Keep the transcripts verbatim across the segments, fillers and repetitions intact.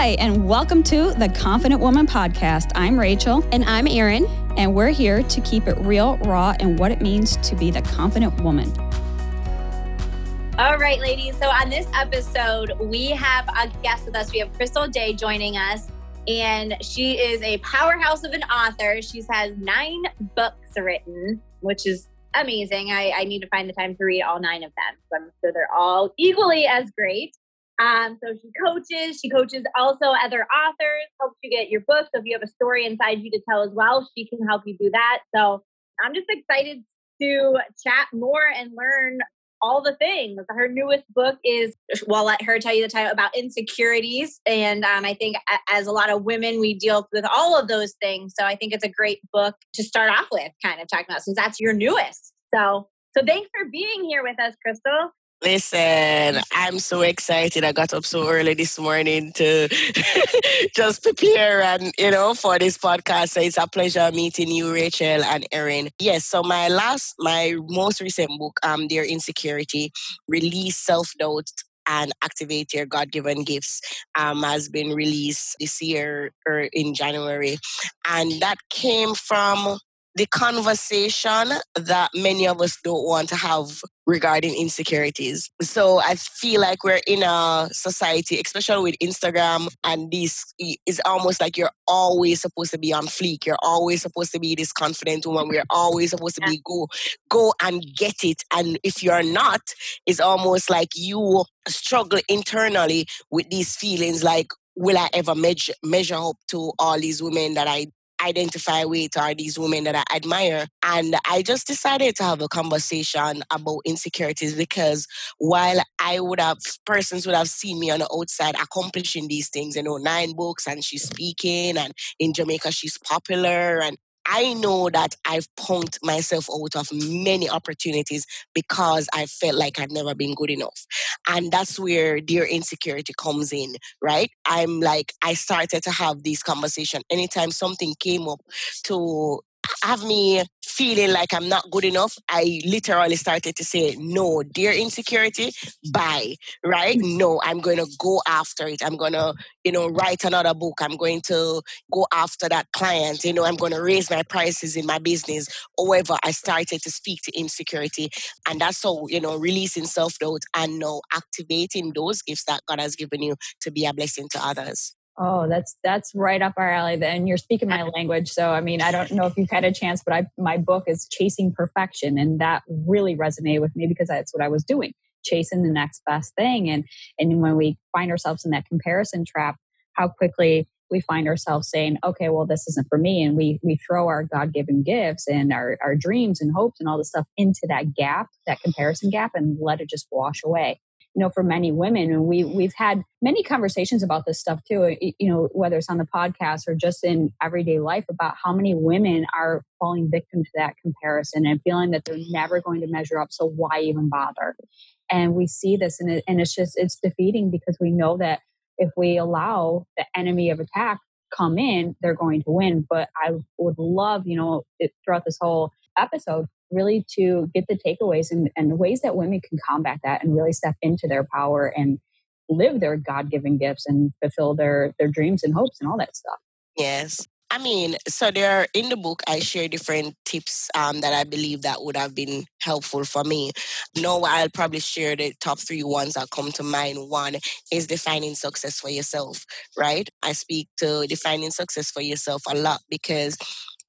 Hi, and welcome to the Confident Woman Podcast. I'm Rachel. And I'm Erin. And we're here to keep it real, raw, and what it means to be the confident woman. All right, ladies. So on this episode, we have a guest with us. We have Crystal Day joining us, and she is a powerhouse of an author. She has nine books written, which is amazing. I, I need to find the time to read all nine of them. So I'm sure they're all equally as great. Um, so she coaches, she coaches also other authors, helps you get your book. So if you have a story inside you to tell as well, she can help you do that. So I'm just excited to chat more and learn all the things. Her newest book is, well, I'll let her tell you the title, about insecurities. And um, I think as a lot of women, we deal with all of those things. So I think it's a great book to start off with, kind of talking about, since that's your newest. So, so thanks for being here with us, Crystal. Listen, I'm so excited. I got up so early this morning to just prepare and, you know, for this podcast. So it's a pleasure meeting you, Rachel and Erin. Yes, so my last, my most recent book, um, Dear Insecurity, Release Self-Doubt and Activate Your God-Given Gifts, um, has been released this year or in January. And that came from the conversation that many of us don't want to have regarding insecurities. So I feel like we're in a society, especially with Instagram, and this is almost like you're always supposed to be on fleek. You're always supposed to be this confident woman. We're always supposed to be go, go and get it. And if you're not, it's almost like you struggle internally with these feelings like, will I ever measure, measure up to all these women that I identify with, are these women that I admire? And I just decided to have a conversation about insecurities, because while I would have, persons would have seen me on the outside accomplishing these things, you know, nine books and she's speaking and in Jamaica she's popular, and I know that I've punked myself out of many opportunities because I felt like I've never been good enough. And that's where Dear Insecurity comes in, right? I'm like, I started to have this conversation anytime something came up to have me feeling like I'm not good enough. I literally started to say, no, Dear Insecurity, bye, right? No, I'm going to go after it. I'm going to, you know, write another book. I'm going to go after that client. You know, I'm going to raise my prices in my business. However, I started to speak to insecurity, and that's how, you know, releasing self-doubt and now activating those gifts that God has given you to be a blessing to others. Oh, that's that's right up our alley. And you're speaking my language. So, I mean, I don't know if you've had a chance, but I, my book is Chasing Perfection. And that really resonated with me because that's what I was doing, chasing the next best thing. And, and when we find ourselves in that comparison trap, how quickly we find ourselves saying, okay, well, this isn't for me. And we we throw our God-given gifts and our, our dreams and hopes and all this stuff into that gap, that comparison gap, and let it just wash away. You know, for many women, and we, we've had many conversations about this stuff too, you know, whether it's on the podcast or just in everyday life, about how many women are falling victim to that comparison and feeling that they're never going to measure up. So why even bother? And we see this, and, it, and it's just, it's defeating, because we know that if we allow the enemy of attack come in, they're going to win. But I would love, you know, it, throughout this whole episode, really to get the takeaways and, and ways that women can combat that and really step into their power and live their God-given gifts and fulfill their, their dreams and hopes and all that stuff. Yes. I mean, so there in the book, I share different tips um, that I believe that would have been helpful for me. No, I'll probably share the top three ones that come to mind. One is defining success for yourself, right? I speak to defining success for yourself a lot, because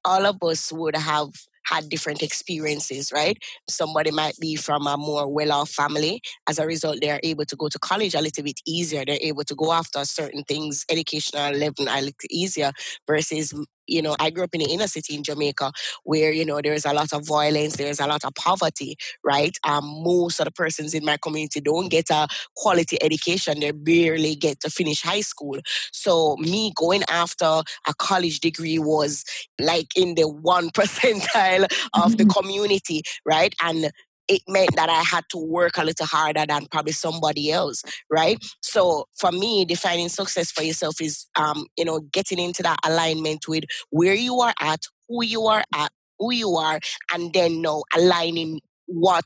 all of us would have had different experiences, right? Somebody might be from a more well-off family. As a result, they are able to go to college a little bit easier. They're able to go after certain things, educational level, a little easier, versus, you know, I grew up in the inner city in Jamaica where, you know, there's a lot of violence, there's a lot of poverty, right? Um, most of the persons in my community don't get a quality education. They barely get to finish high school. So me going after a college degree was like in the one percentile of the community, right? And it meant that I had to work a little harder than probably somebody else, right? So for me, defining success for yourself is, um, you know, getting into that alignment with where you are at, who you are at, who you are, and then now aligning what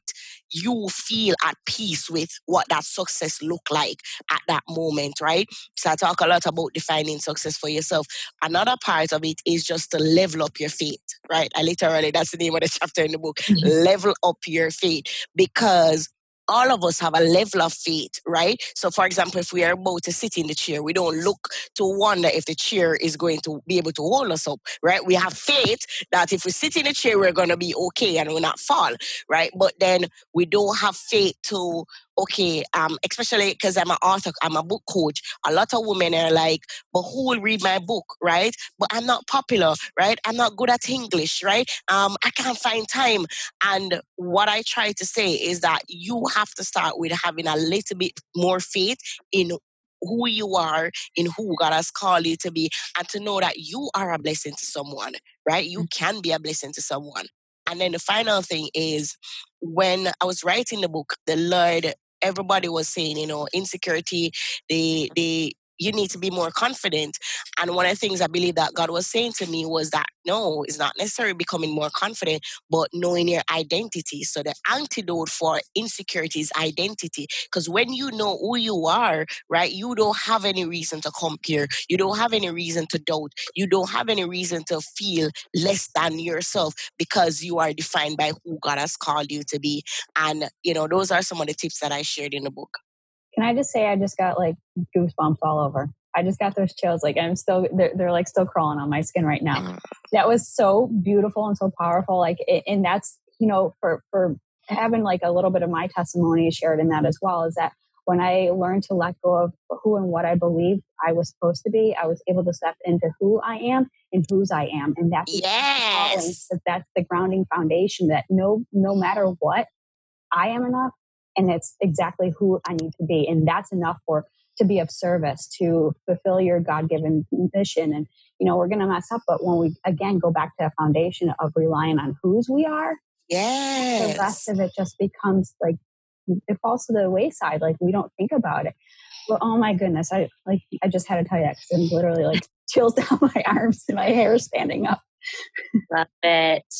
you feel at peace with what that success look like at that moment, right? So I talk a lot about defining success for yourself. Another part of it is just to level up your faith, right? I literally, that's the name of the chapter in the book, mm-hmm. Level up your faith, because all of us have a level of faith, right? So, for example, if we are about to sit in the chair, we don't look to wonder if the chair is going to be able to hold us up, right? We have faith that if we sit in the chair, we're going to be okay and we'll not fall, right? But then we don't have faith to, okay, um, especially because I'm an author, I'm a book coach. A lot of women are like, but who will read my book, right? But I'm not popular, right? I'm not good at English, right? Um, I can't find time. And what I try to say is that you have to start with having a little bit more faith in who you are, in who God has called you to be, and to know that you are a blessing to someone, right? You can be a blessing to someone. And then the final thing is, when I was writing the book, the Lord, everybody was saying, you know, insecurity, they, they, you need to be more confident. And one of the things I believe that God was saying to me was that, no, it's not necessarily becoming more confident, but knowing your identity. So the antidote for insecurity is identity. Because when you know who you are, right, you don't have any reason to compare. You don't have any reason to doubt. You don't have any reason to feel less than yourself, because you are defined by who God has called you to be. And, you know, those are some of the tips that I shared in the book. Can I just say I just got like goosebumps all over. I just got those chills. Like I'm still, they're, they're like still crawling on my skin right now. That was so beautiful and so powerful. Like, and that's, you know, for, for having like a little bit of my testimony shared in that as well, is that when I learned to let go of who and what I believed I was supposed to be, I was able to step into who I am and whose I am. And that's, yes. That's the grounding foundation that no, no matter what, I am enough. And it's exactly who I need to be. And that's enough for to be of service, to fulfill your God-given mission. And, you know, we're going to mess up. But when we, again, go back to the foundation of relying on whose we are, yes. The rest of it just becomes like, it falls to the wayside. Like, we don't think about it. But, oh, my goodness. I like I just had to tell you that, because I'm literally like chills down my arms and my hair standing up. Love it.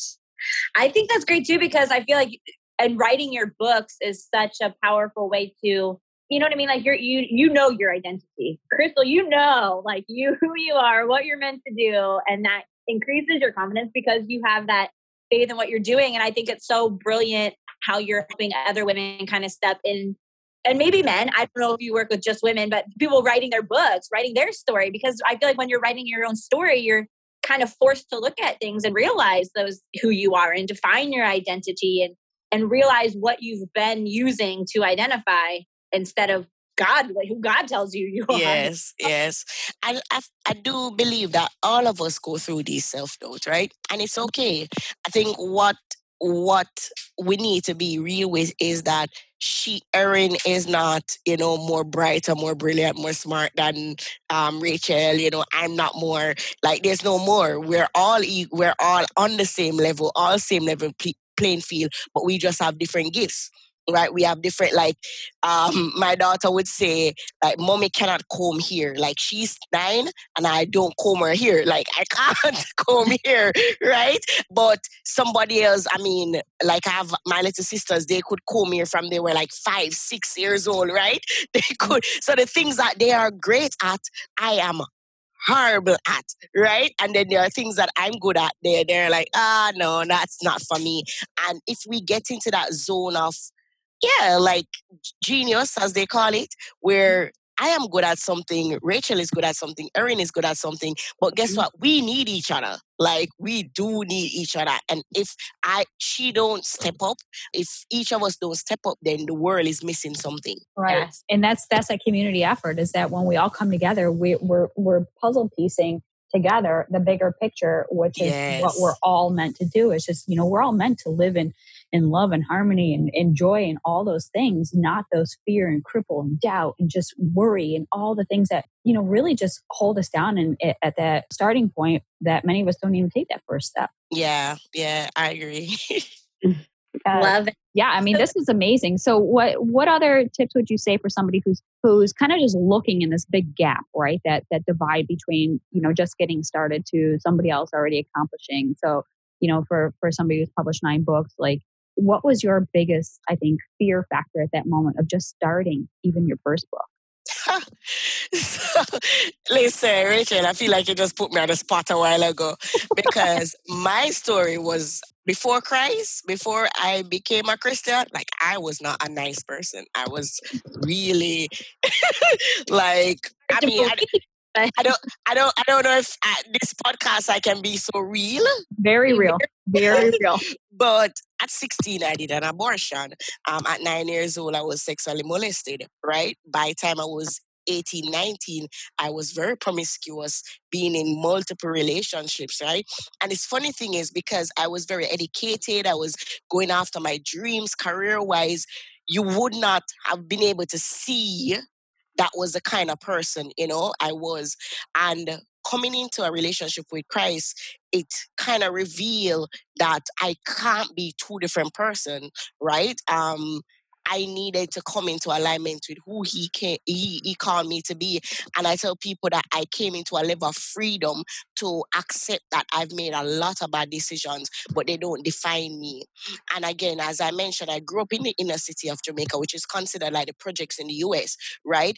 I think that's great, too, because I feel like... And writing your books is such a powerful way to, you know what I mean? Like you're, you, you know, your identity, Crystal, you know, like you, who you are, what you're meant to do. And that increases your confidence because you have that faith in what you're doing. And I think it's so brilliant how you're helping other women kind of step in, and maybe men. I don't know if you work with just women, but people writing their books, writing their story, because I feel like when you're writing your own story, you're kind of forced to look at things and realize those, who you are, and define your identity and, and realize what you've been using to identify instead of God, who God tells you you are. Yes, yes. I, I, I do believe that all of us go through these self-doubt, right? And it's okay. I think what what we need to be real with is that she, Erin, is not, you know, more bright or more brilliant, more smart than um, Rachel. You know, I'm not more, like there's no more. We're all, we're all on the same level, all same level people. Playing field, but we just have different gifts, right? We have different, like, um, my daughter would say, like, mommy cannot comb here. Like, she's nine and I don't comb her here. Like, I can't comb here, right? But somebody else, I mean, like, I have my little sisters, they could comb here from they were like five, six years old, right? They could. So the things that they are great at, I am horrible at, right? And then there are things that I'm good at. They're, they're like, ah, no, that's not for me. And if we get into that zone of, yeah, like genius, as they call it, where I am good at something, Rachel is good at something, Erin is good at something, but guess what? We need each other. Like, we do need each other. And if I, she don't step up, if each of us don't step up, then the world is missing something. Right. Yeah. And that's, that's a community effort, is that when we all come together, we, we're, we're puzzle piecing together the bigger picture, which is yes. what we're all meant to do. It's just, you know, we're all meant to live in, in love and harmony and, and joy and all those things, not those fear and cripple and doubt and just worry and all the things that, you know, really just hold us down and at that starting point that many of us don't even take that first step. Yeah. Yeah. I agree. uh, Love it. Yeah. I mean, this is amazing. So what, what other tips would you say for somebody who's, who's kind of just looking in this big gap, right? That, that divide between, you know, just getting started to somebody else already accomplishing. So, you know, for, for somebody who's published nine books, like, What was your biggest, I think, fear factor at that moment of just starting even your first book? So, listen, Rachel, I feel like you just put me on the spot a while ago because my story was before Christ, before I became a Christian, like I was not a nice person. I was really like, I mean, I, I don't, I don't, I don't know if at this podcast I can be so real. Very real. Very real. But at sixteen, I did an abortion. Um, at nine years old, I was sexually molested, right? By the time I was eighteen, nineteen, I was very promiscuous, being in multiple relationships, right? And this funny thing is because I was very educated, I was going after my dreams career-wise, you would not have been able to see that was the kind of person, you know, I was. And coming into a relationship with Christ, it kind of revealed that I can't be two different persons, right? Um, I needed to come into alignment with who he, came, he he called me to be. And I tell people that I came into a level of freedom to accept that I've made a lot of bad decisions, but they don't define me. And again, as I mentioned, I grew up in the inner city of Jamaica, which is considered like the projects in the U S, right?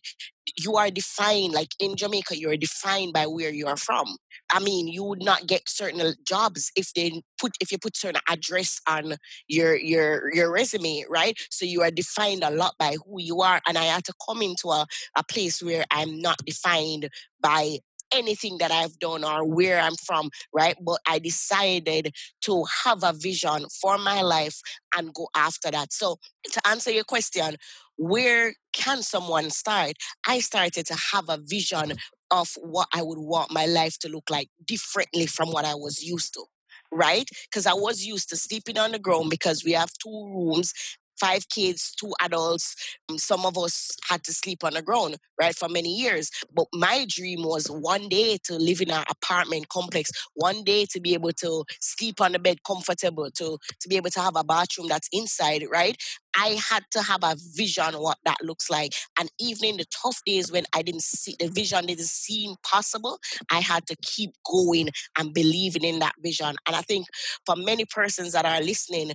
You are defined, like in Jamaica, you're defined by where you are from. I mean, you would not get certain jobs if they put if you put certain address on your your your resume, right? So you are defined a lot by who you are. And I had to come into a, a place where I'm not defined by anything that I've done or where I'm from, right? But I decided to have a vision for my life and go after that. So to answer your question, where can someone start? I started to have a vision of what I would want my life to look like differently from what I was used to, right? Because I was used to sleeping on the ground because we have two rooms, five kids, two adults. Some of us had to sleep on the ground, right, for many years. But my dream was one day to live in an apartment complex, one day to be able to sleep on the bed comfortable, to, to be able to have a bathroom that's inside, right? I had to have a vision of what that looks like. And even in the tough days when I didn't see, the vision didn't seem possible, I had to keep going and believing in that vision. And I think for many persons that are listening,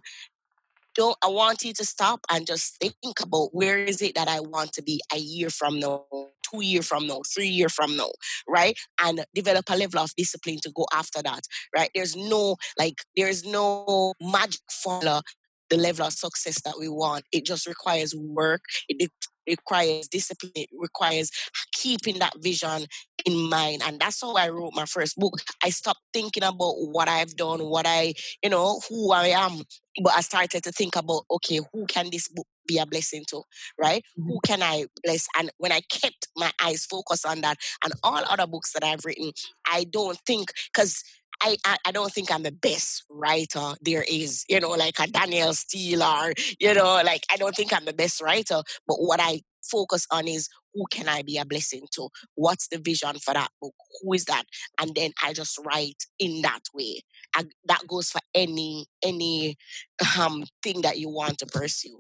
don't, I want you to stop and just think about where is it that I want to be a year from now, two years from now, three years from now, right? And develop a level of discipline to go after that, right? There's no, like, there's no magic formula, the level of success that we want. It just requires work. It requires discipline. It requires keeping that vision in mind. And that's how I wrote my first book. I stopped thinking about what I've done, what I, you know, who I am. But I started to think about, okay, who can this book be a blessing to, right? Mm-hmm. Who can I bless? And when I kept my eyes focused on that and all other books that I've written, I don't think, because I, I, I don't think I'm the best writer there is, you know, like a Danielle Steele or, you know, like I don't think I'm the best writer. But what I focus on is who can I be a blessing to? What's the vision for that book? Who is that? And then I just write in that way. I, that goes for any any um, thing that you want to pursue.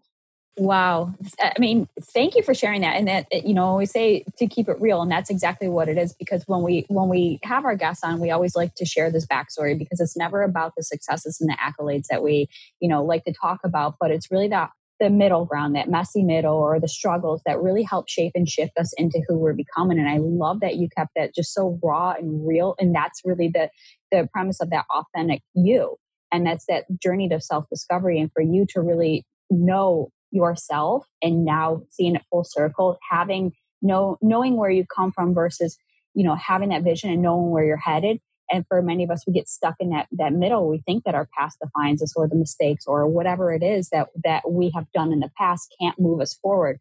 Wow. I mean, thank you for sharing that. And that, you know, we say to keep it real, and that's exactly what it is, because when we when we have our guests on, we always like to share this backstory because it's never about the successes and the accolades that we, you know, like to talk about, but it's really that the middle ground, that messy middle or the struggles that really help shape and shift us into who we're becoming. And I love that you kept that just so raw and real. And that's really the, the premise of that authentic you. And that's that journey to self-discovery and for you to really know yourself and now seeing it full circle, having know, knowing where you come from versus, you know, having that vision and knowing where you're headed. And for many of us, we get stuck in that, that middle. We think that our past defines us or the mistakes or whatever it is that, that we have done in the past can't move us forward.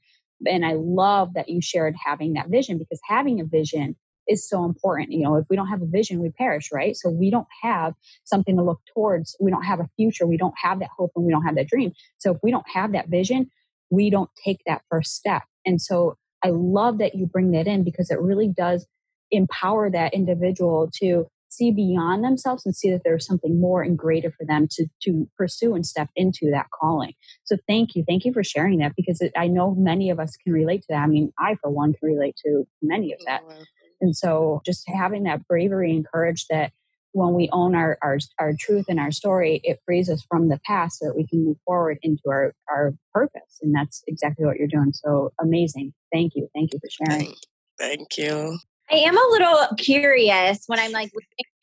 And I love that you shared having that vision because having a vision is so important. You know, if we don't have a vision, we perish, right? So we don't have something to look towards. We don't have a future. We don't have that hope and we don't have that dream. So if we don't have that vision, we don't take that first step. And so I love that you bring that in because it really does empower that individual to see beyond themselves and see that there's something more and greater for them to, to pursue and step into that calling. So thank you. Thank you for sharing that because it, I know many of us can relate to that. I mean, I, for one, can relate to many of that. And so just having that bravery and courage that when we own our, our, our truth and our story, it frees us from the past so that we can move forward into our, our purpose. And that's exactly what you're doing. So amazing. Thank you. Thank you for sharing. Thank you. I am a little curious when I'm like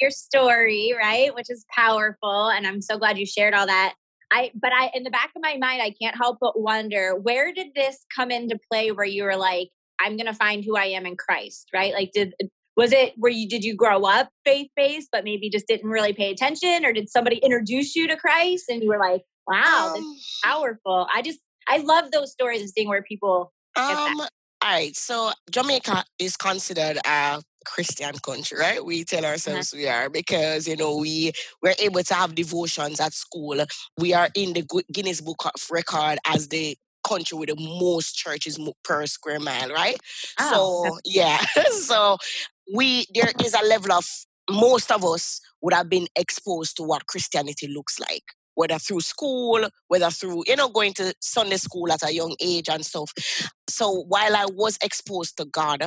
your story, right? Which is powerful. And I'm so glad you shared all that. I, but I, in the back of my mind, I can't help but wonder, where did this come into play where you were like, I'm going to find who I am in Christ, right? Like, did, was it where you, did you grow up faith-based, but maybe just didn't really pay attention, or did somebody introduce you to Christ and you were like, wow, um, this is powerful. I just, I love those stories and seeing where people get um, that. All right. So Jamaica is considered a Christian country, right? We tell ourselves uh-huh. we are, because, you know, we were able to have devotions at school. We are in the Guinness Book of Record as the country with the most churches per square mile, right? Oh, so, yeah. so we, there is a level of, most of us would have been exposed to what Christianity looks like, whether through school, whether through, you know, going to Sunday school at a young age and stuff. So while I was exposed to God,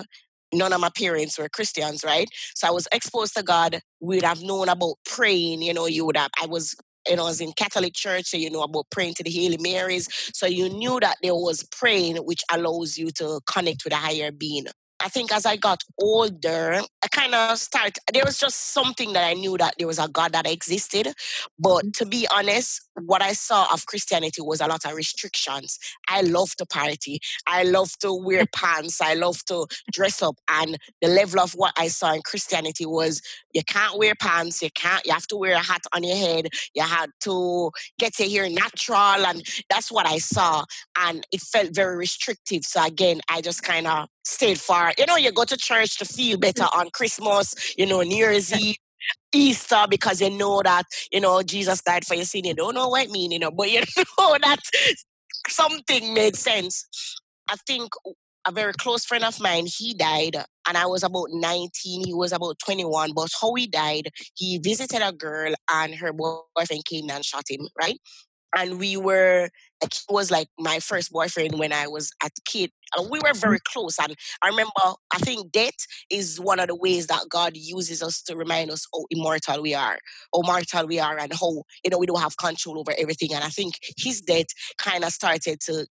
none of my parents were Christians, right? So I was exposed to God. We'd have known about praying, you know, you would have, I was, you know, I was in Catholic church, so you know about praying to the Hail Marys. So you knew that there was praying, which allows you to connect with a higher being. I think as I got older, I kind of started, there was just something that I knew that there was a God that existed. But to be honest, what I saw of Christianity was a lot of restrictions. I love to party. I love to wear pants. I love to dress up. And the level of what I saw in Christianity was you can't wear pants. You can't, you have to wear a hat on your head. You had to get your hair natural. And that's what I saw. And it felt very restrictive. So again, I just kind of stayed far. You know, you go to church to feel better on Christmas, you know, New Year's Eve, Easter, because you know that, you know, Jesus died for your sin. You don't know what I mean, you know, but you know that something made sense. I think a very close friend of mine, he died, and I was about nineteen, he was about twenty-one, but how he died, he visited a girl and her boyfriend came and shot him, right? And we were, like, he was like my first boyfriend when I was a kid. And we were very close. And I remember, I think death is one of the ways that God uses us to remind us how immortal we are, how mortal we are, and how, you know, we don't have control over everything. And I think his death kind of started to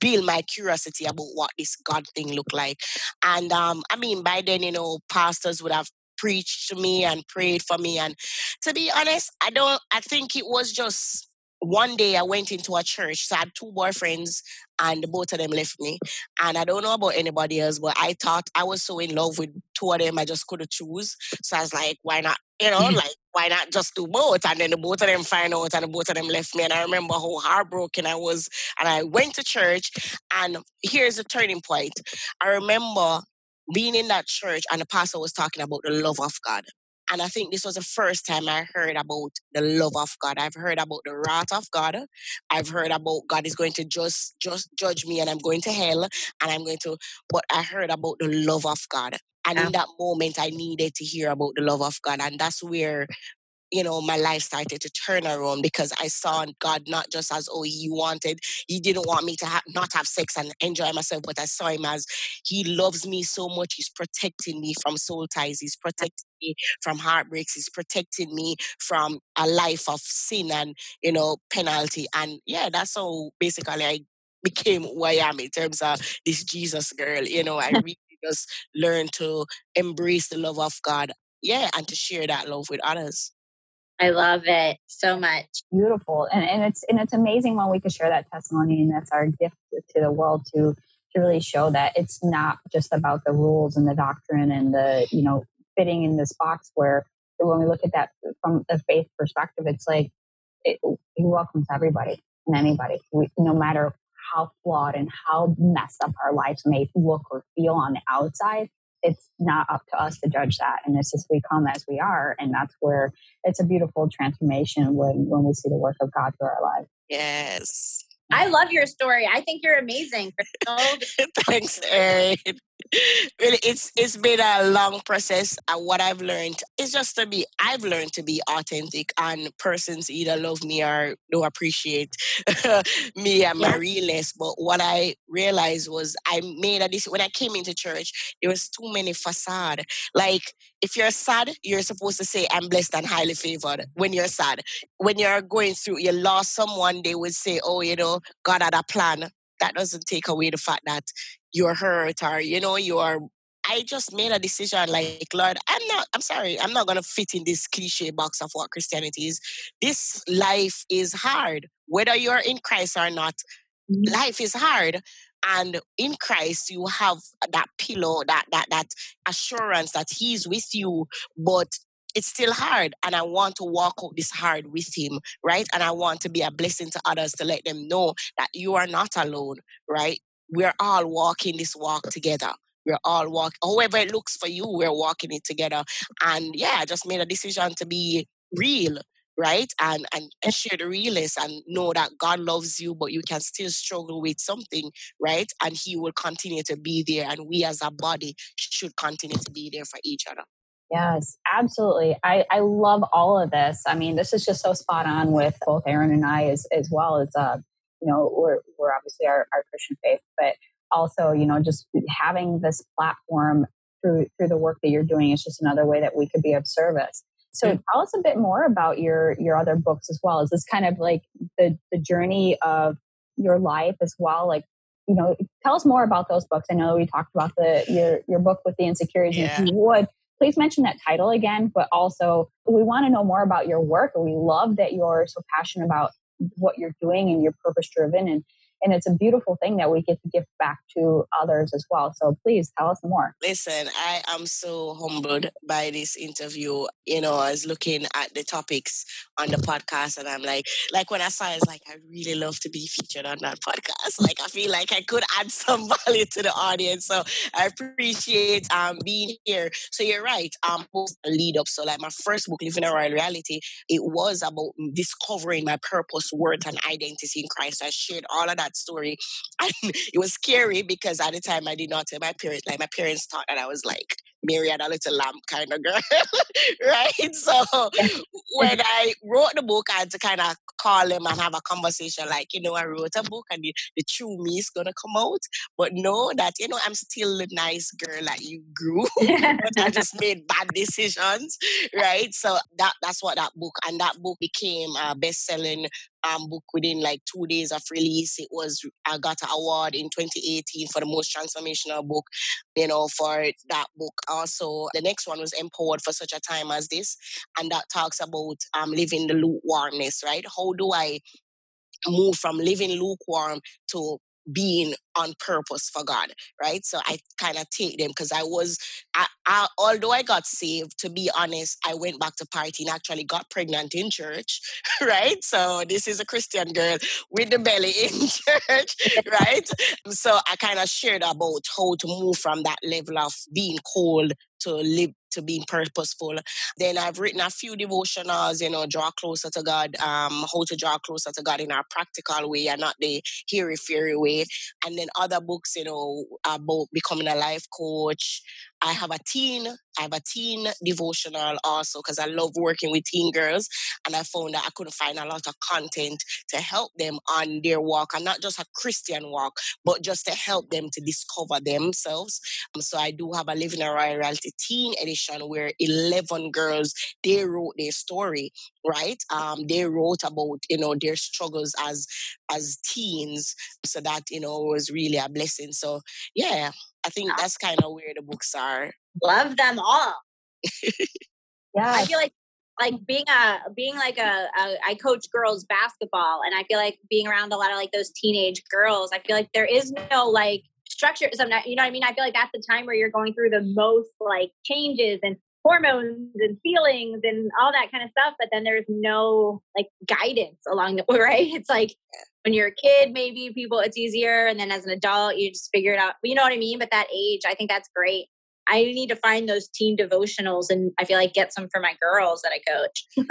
build my curiosity about what this God thing looked like. And um, I mean, by then, you know, pastors would have preached to me and prayed for me. And to be honest, I don't, I think it was just, one day I went into a church, so I had two boyfriends and both of them left me. And I don't know about anybody else, but I thought I was so in love with two of them, I just couldn't choose. So I was like, why not, you know, like, why not just do both? And then the both of them find out and the both of them left me. And I remember how heartbroken I was. And I went to church, and here's the turning point. I remember being in that church and the pastor was talking about the love of God. And I think this was the first time I heard about the love of God. I've heard about the wrath of God. I've heard about God is going to just, just judge me and I'm going to hell and I'm going to... But I heard about the love of God. And yeah. in that moment, I needed to hear about the love of God. And that's where, you know, my life started to turn around, because I saw God not just as, oh, he wanted, he didn't want me to ha- not have sex and enjoy myself, but I saw him as he loves me so much. He's protecting me from soul ties. He's protecting me from heartbreaks. He's protecting me from a life of sin and, you know, penalty. And yeah, that's how basically I became who I am in terms of this Jesus girl. You know, I really just learned to embrace the love of God. Yeah. And to share that love with others. I love it so much. Beautiful. And and it's and it's amazing when we can share that testimony, and that's our gift to the world to to really show that it's not just about the rules and the doctrine and the, you know, fitting in this box, where when we look at that from the faith perspective, it's like it, it welcomes everybody and anybody, we, no matter how flawed and how messed up our lives may look or feel on the outside. It's not up to us to judge that. And it's just, we come as we are. And that's where it's a beautiful transformation when, when we see the work of God through our lives. Yes. I love your story. I think you're amazing. Thanks, Erin. Really, it's it's been a long process. And what I've learned is just to be, I've learned to be authentic, and persons either love me or don't appreciate me and my yeah. realness. But what I realized was I made a decision. When I came into church, there was too many facade. Like, if you're sad, you're supposed to say, I'm blessed and highly favored when you're sad. When you're going through, you lost someone, they would say, oh, you know, God had a plan. That doesn't take away the fact that you're hurt or, you know, you are... I just made a decision like, Lord, I'm not, I'm sorry, I'm not going to fit in this cliche box of what Christianity is. This life is hard. Whether you're in Christ or not, mm-hmm. life is hard. And in Christ, you have that pillow, that that that assurance that he's with you, but it's still hard. And I want to walk out this hard with him, right? And I want to be a blessing to others, to let them know that you are not alone, right? We're all walking this walk together. We're all walking, however it looks for you, we're walking it together. And yeah, I just made a decision to be real, right? And, and and share the realness and know that God loves you, but you can still struggle with something, right? And he will continue to be there. And we as a body should continue to be there for each other. Yes, absolutely. I, I love all of this. I mean, this is just so spot on with both Erin and I as, as well as, uh, you know, we're, we're obviously our, our Christian faith, but also, you know, just having this platform through through the work that you're doing is just another way that we could be of service. So mm-hmm. tell us a bit more about your your other books as well. Is this kind of like the, the journey of your life as well? Like, you know, tell us more about those books. I know we talked about the your your book with the insecurities. Yeah. And if you would, please mention that title again, but also we want to know more about your work. We love that you're so passionate about what you're doing and you're purpose-driven, and And it's a beautiful thing that we get to give back to others as well. So please tell us more. Listen, I am so humbled by this interview. You know, I was looking at the topics on the podcast and I'm like, like when I saw it, I was like, I really love to be featured on that podcast. Like, I feel like I could add some value to the audience. So I appreciate um, being here. So you're right. Um, lead up. So like my first book, Living a Royal Reality, it was about discovering my purpose, worth, and identity in Christ. So I shared all of that story, and it was scary because at the time I did not tell my parents. Like my parents thought that I was like Mary and a little lamb kind of girl, right? So when I wrote the book, I had to kind of call them and have a conversation like, you know, I wrote a book and the, the true me is going to come out, but know that, you know, I'm still the nice girl that you grew, but I just made bad decisions, right? So that that's what that book, and that book became a best-selling Um, book within like two days of release. It was, I got an award in twenty eighteen for the most transformational book, you know, for that book. Also, the next one was Empowered for Such a Time as This. And that talks about um, living the lukewarmness, right? How do I move from living lukewarm to being on purpose for God, right? So I kind of take them because I was, I, I, although I got saved, to be honest, I went back to party and actually got pregnant in church, right? So this is a Christian girl with the belly in church, right? So I kind of shared about how to move from that level of being cold to live, to being purposeful. Then I've written a few devotionals, you know, Draw Closer to God, um, How to Draw Closer to God in our practical way and not the hairy-fairy way. And then other books, you know, about becoming a life coach. I have a teen, I have a teen devotional also because I love working with teen girls, and I found that I couldn't find a lot of content to help them on their walk, and not just a Christian walk, but just to help them to discover themselves. Um, so I do have a Living a Royal Reality Teen Edition where eleven girls, they wrote their story, right? Um, they wrote about, you know, their struggles as, as teens. So that, you know, was really a blessing. So yeah. I think that's kind of where the books are. Love them all. Yeah, I feel like like being a being like a, a I coach girls basketball, and I feel like being around a lot of like those teenage girls. I feel like there is no like structure. So not, you know what I mean? I feel like that's the time where you're going through the most like changes and hormones and feelings and all that kind of stuff. But then there's no like guidance along the way, right? It's like when you're a kid, maybe people, it's easier. And then as an adult, you just figure it out. You know what I mean? But that age, I think that's great. I need to find those teen devotionals, and I feel like get some for my girls that I coach.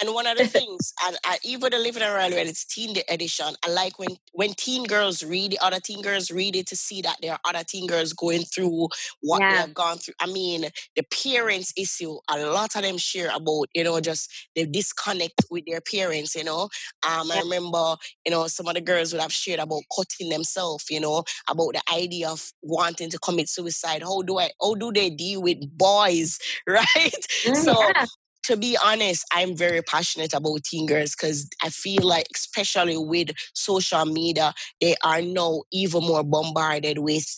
And one of the things, and I, even the Living a Royal Reality Teen Edition, I like when, when teen girls read it, other teen girls read it, to see that there are other teen girls going through what yeah. they have gone through. I mean, the parents issue, a lot of them share about, you know, just the disconnect with their parents, you know. Um, yeah. I remember, you know, some of the girls would have shared about cutting themselves, you know, about the idea of wanting to commit suicide. How do I, how do they deal with boys, right? Mm, so... Yeah. To be honest, I'm very passionate about teen girls because I feel like, especially with social media, they are now even more bombarded with,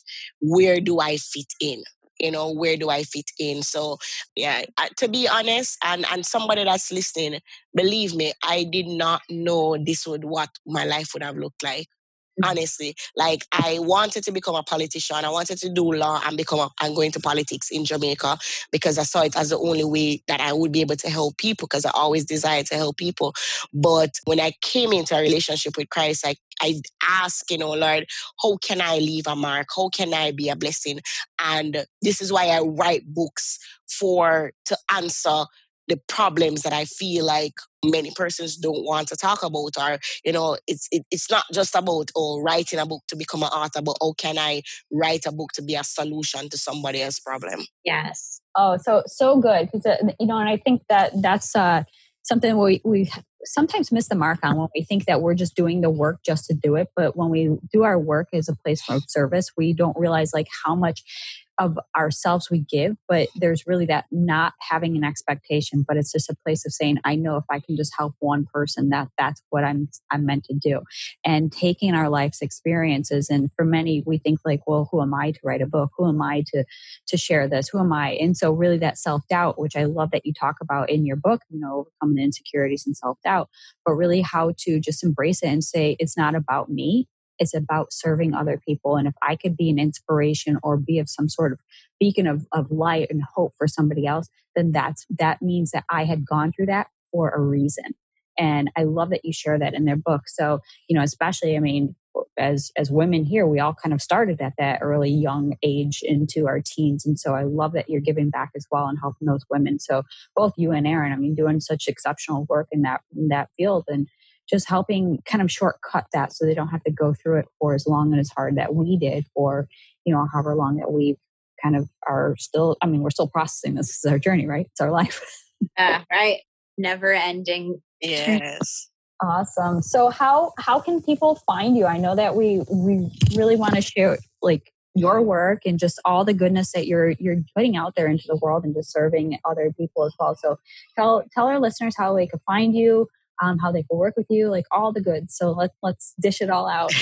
where do I fit in? You know, where do I fit in? So, yeah, to be honest, and, and somebody that's listening, believe me, I did not know this would what my life would have looked like. Honestly, like I wanted to become a politician. I wanted to do law and become a, and go into politics in Jamaica because I saw it as the only way that I would be able to help people, because I always desired to help people. But when I came into a relationship with Christ, I, I asked, you know, Lord, how can I leave a mark? How can I be a blessing? And this is why I write books for to answer the problems that I feel like many persons don't want to talk about. Or, you know, it's it, it's not just about oh, writing a book to become an author, but oh, can I write a book to be a solution to somebody else's problem? Yes. Oh, so so good. Because uh, you know, and I think that that's uh, something we we sometimes miss the mark on, when we think that we're just doing the work just to do it. But when we do our work as a place of service, we don't realize like how much of ourselves we give, but there's really that not having an expectation, but it's just a place of saying, I know if I can just help one person, that that's what I'm I'm meant to do. And taking our life's experiences, and for many, we think like, well, who am I to write a book? Who am I to to share this? Who am I? And so really that self-doubt, which I love that you talk about in your book, you know, overcoming the insecurities and self-doubt, but really how to just embrace it and say, it's not about me. It's about serving other people. And if I could be an inspiration or be of some sort of beacon of, of light and hope for somebody else, then that's that means that I had gone through that for a reason. And I love that you share that in their book. So, you know, especially, I mean, as as women here, we all kind of started at that early young age into our teens. And so I love that you're giving back as well and helping those women. So both you and Erin, I mean, doing such exceptional work in that in that field. And just helping kind of shortcut that so they don't have to go through it for as long and as hard that we did, or, you know, however long that we kind of are still, I mean, we're still processing this. This is our journey, right? It's our life. Yeah, uh, right. Never ending. Yes. Awesome. So how, how can people find you? I know that we, we really want to share like your work and just all the goodness that you're you're putting out there into the world and just serving other people as well. So tell, tell our listeners how they can find you, Um, how they can work with you, like all the goods. So let's let's dish it all out.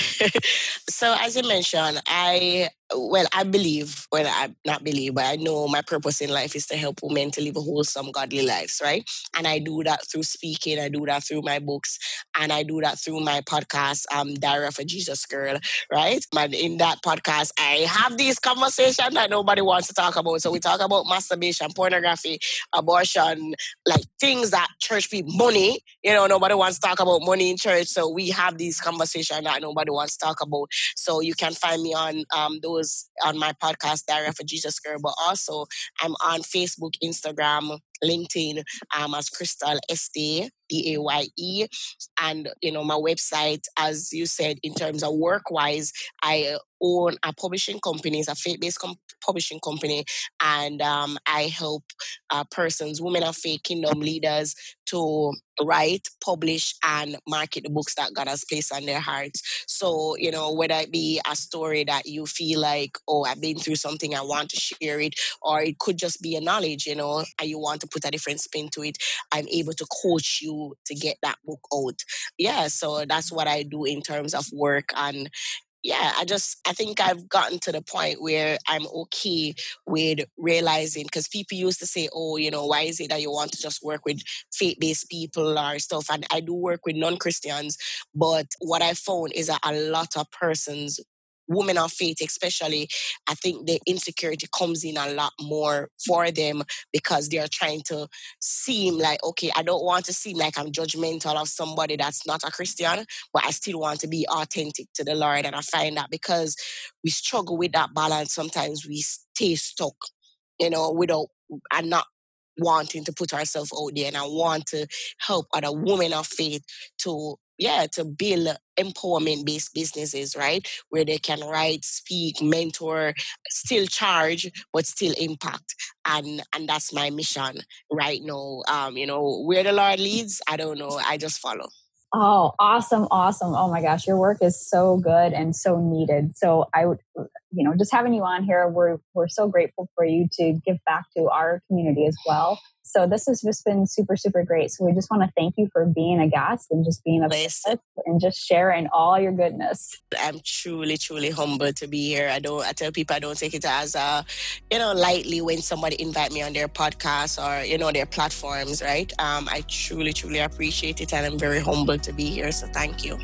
So as you mentioned, I well, I believe, well, I not believe, but I know my purpose in life is to help women to live a wholesome, godly lives, right? And I do that through speaking. I do that through my books, and I do that through my podcast, um, Diary of a Jesus Girl, right? And in that podcast, I have these conversations that nobody wants to talk about. So we talk about masturbation, pornography, abortion, like things that church people, money, you know, nobody wants to talk about money in church. So we have these conversations that nobody wants to talk about. So you can find me on um, those on my podcast, Diary of a Jesus Girl, but also I'm on Facebook, Instagram, LinkedIn, um, as Crystal Day, D A Y E. And, you know, my website, as you said, in terms of work-wise, I own a publishing company. It's a faith-based com- publishing company. And um, I help uh, persons, women of faith, kingdom leaders, to write, publish, and market the books that God has placed on their hearts. So, you know, whether it be a story that you feel like, oh, I've been through something, I want to share it, or it could just be a knowledge, you know, and you want to put a different spin to it, I'm able to coach you to get that book out. Yeah, so that's what I do in terms of work. And yeah, I just, I think I've gotten to the point where I'm okay with realizing, because people used to say, oh, you know, why is it that you want to just work with faith-based people or stuff? And I do work with non-Christians, but what I found is that a lot of persons, women of faith especially, I think the insecurity comes in a lot more for them because they are trying to seem like, okay, I don't want to seem like I'm judgmental of somebody that's not a Christian, but I still want to be authentic to the Lord. And I find that because we struggle with that balance, sometimes we stay stuck, you know, without, and not wanting to put ourselves out there, and I want to help other women of faith to, yeah, to build empowerment-based businesses, right? Where they can write, speak, mentor, still charge, but still impact. And and that's my mission right now. Um, you know, where the Lord leads, I don't know. I just follow. Oh, awesome, awesome. Oh my gosh, your work is so good and so needed. So I would, you know, just having you on here, we're we're so grateful for you to give back to our community as well. So this has just been super, super great. So we just want to thank you for being a guest and just being a blessing and just sharing all your goodness. I'm truly, truly humbled to be here. I don't, I tell people I don't take it as a, you know, lightly when somebody invite me on their podcast or, you know, their platforms, right? Um, I truly, truly appreciate it, and I'm very humbled to be here. So thank you.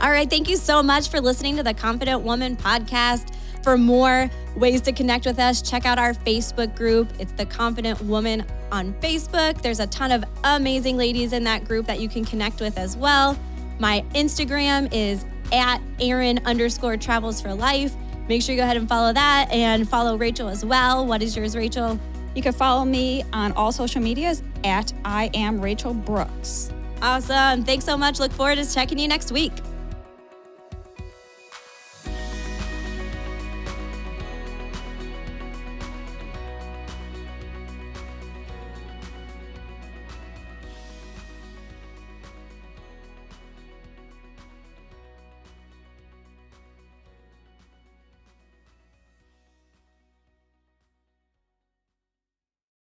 All right. Thank you so much for listening to the Confident Woman Podcast. For more ways to connect with us, check out our Facebook group. It's the Confident Woman on Facebook. There's a ton of amazing ladies in that group that you can connect with as well. My Instagram is at erin underscore travels for life. Make sure you go ahead and follow that, and follow Rachel as well. What is yours, Rachel? You can follow me on all social medias at I am Rachel Brooks. Awesome. Thanks so much. Look forward to checking you next week.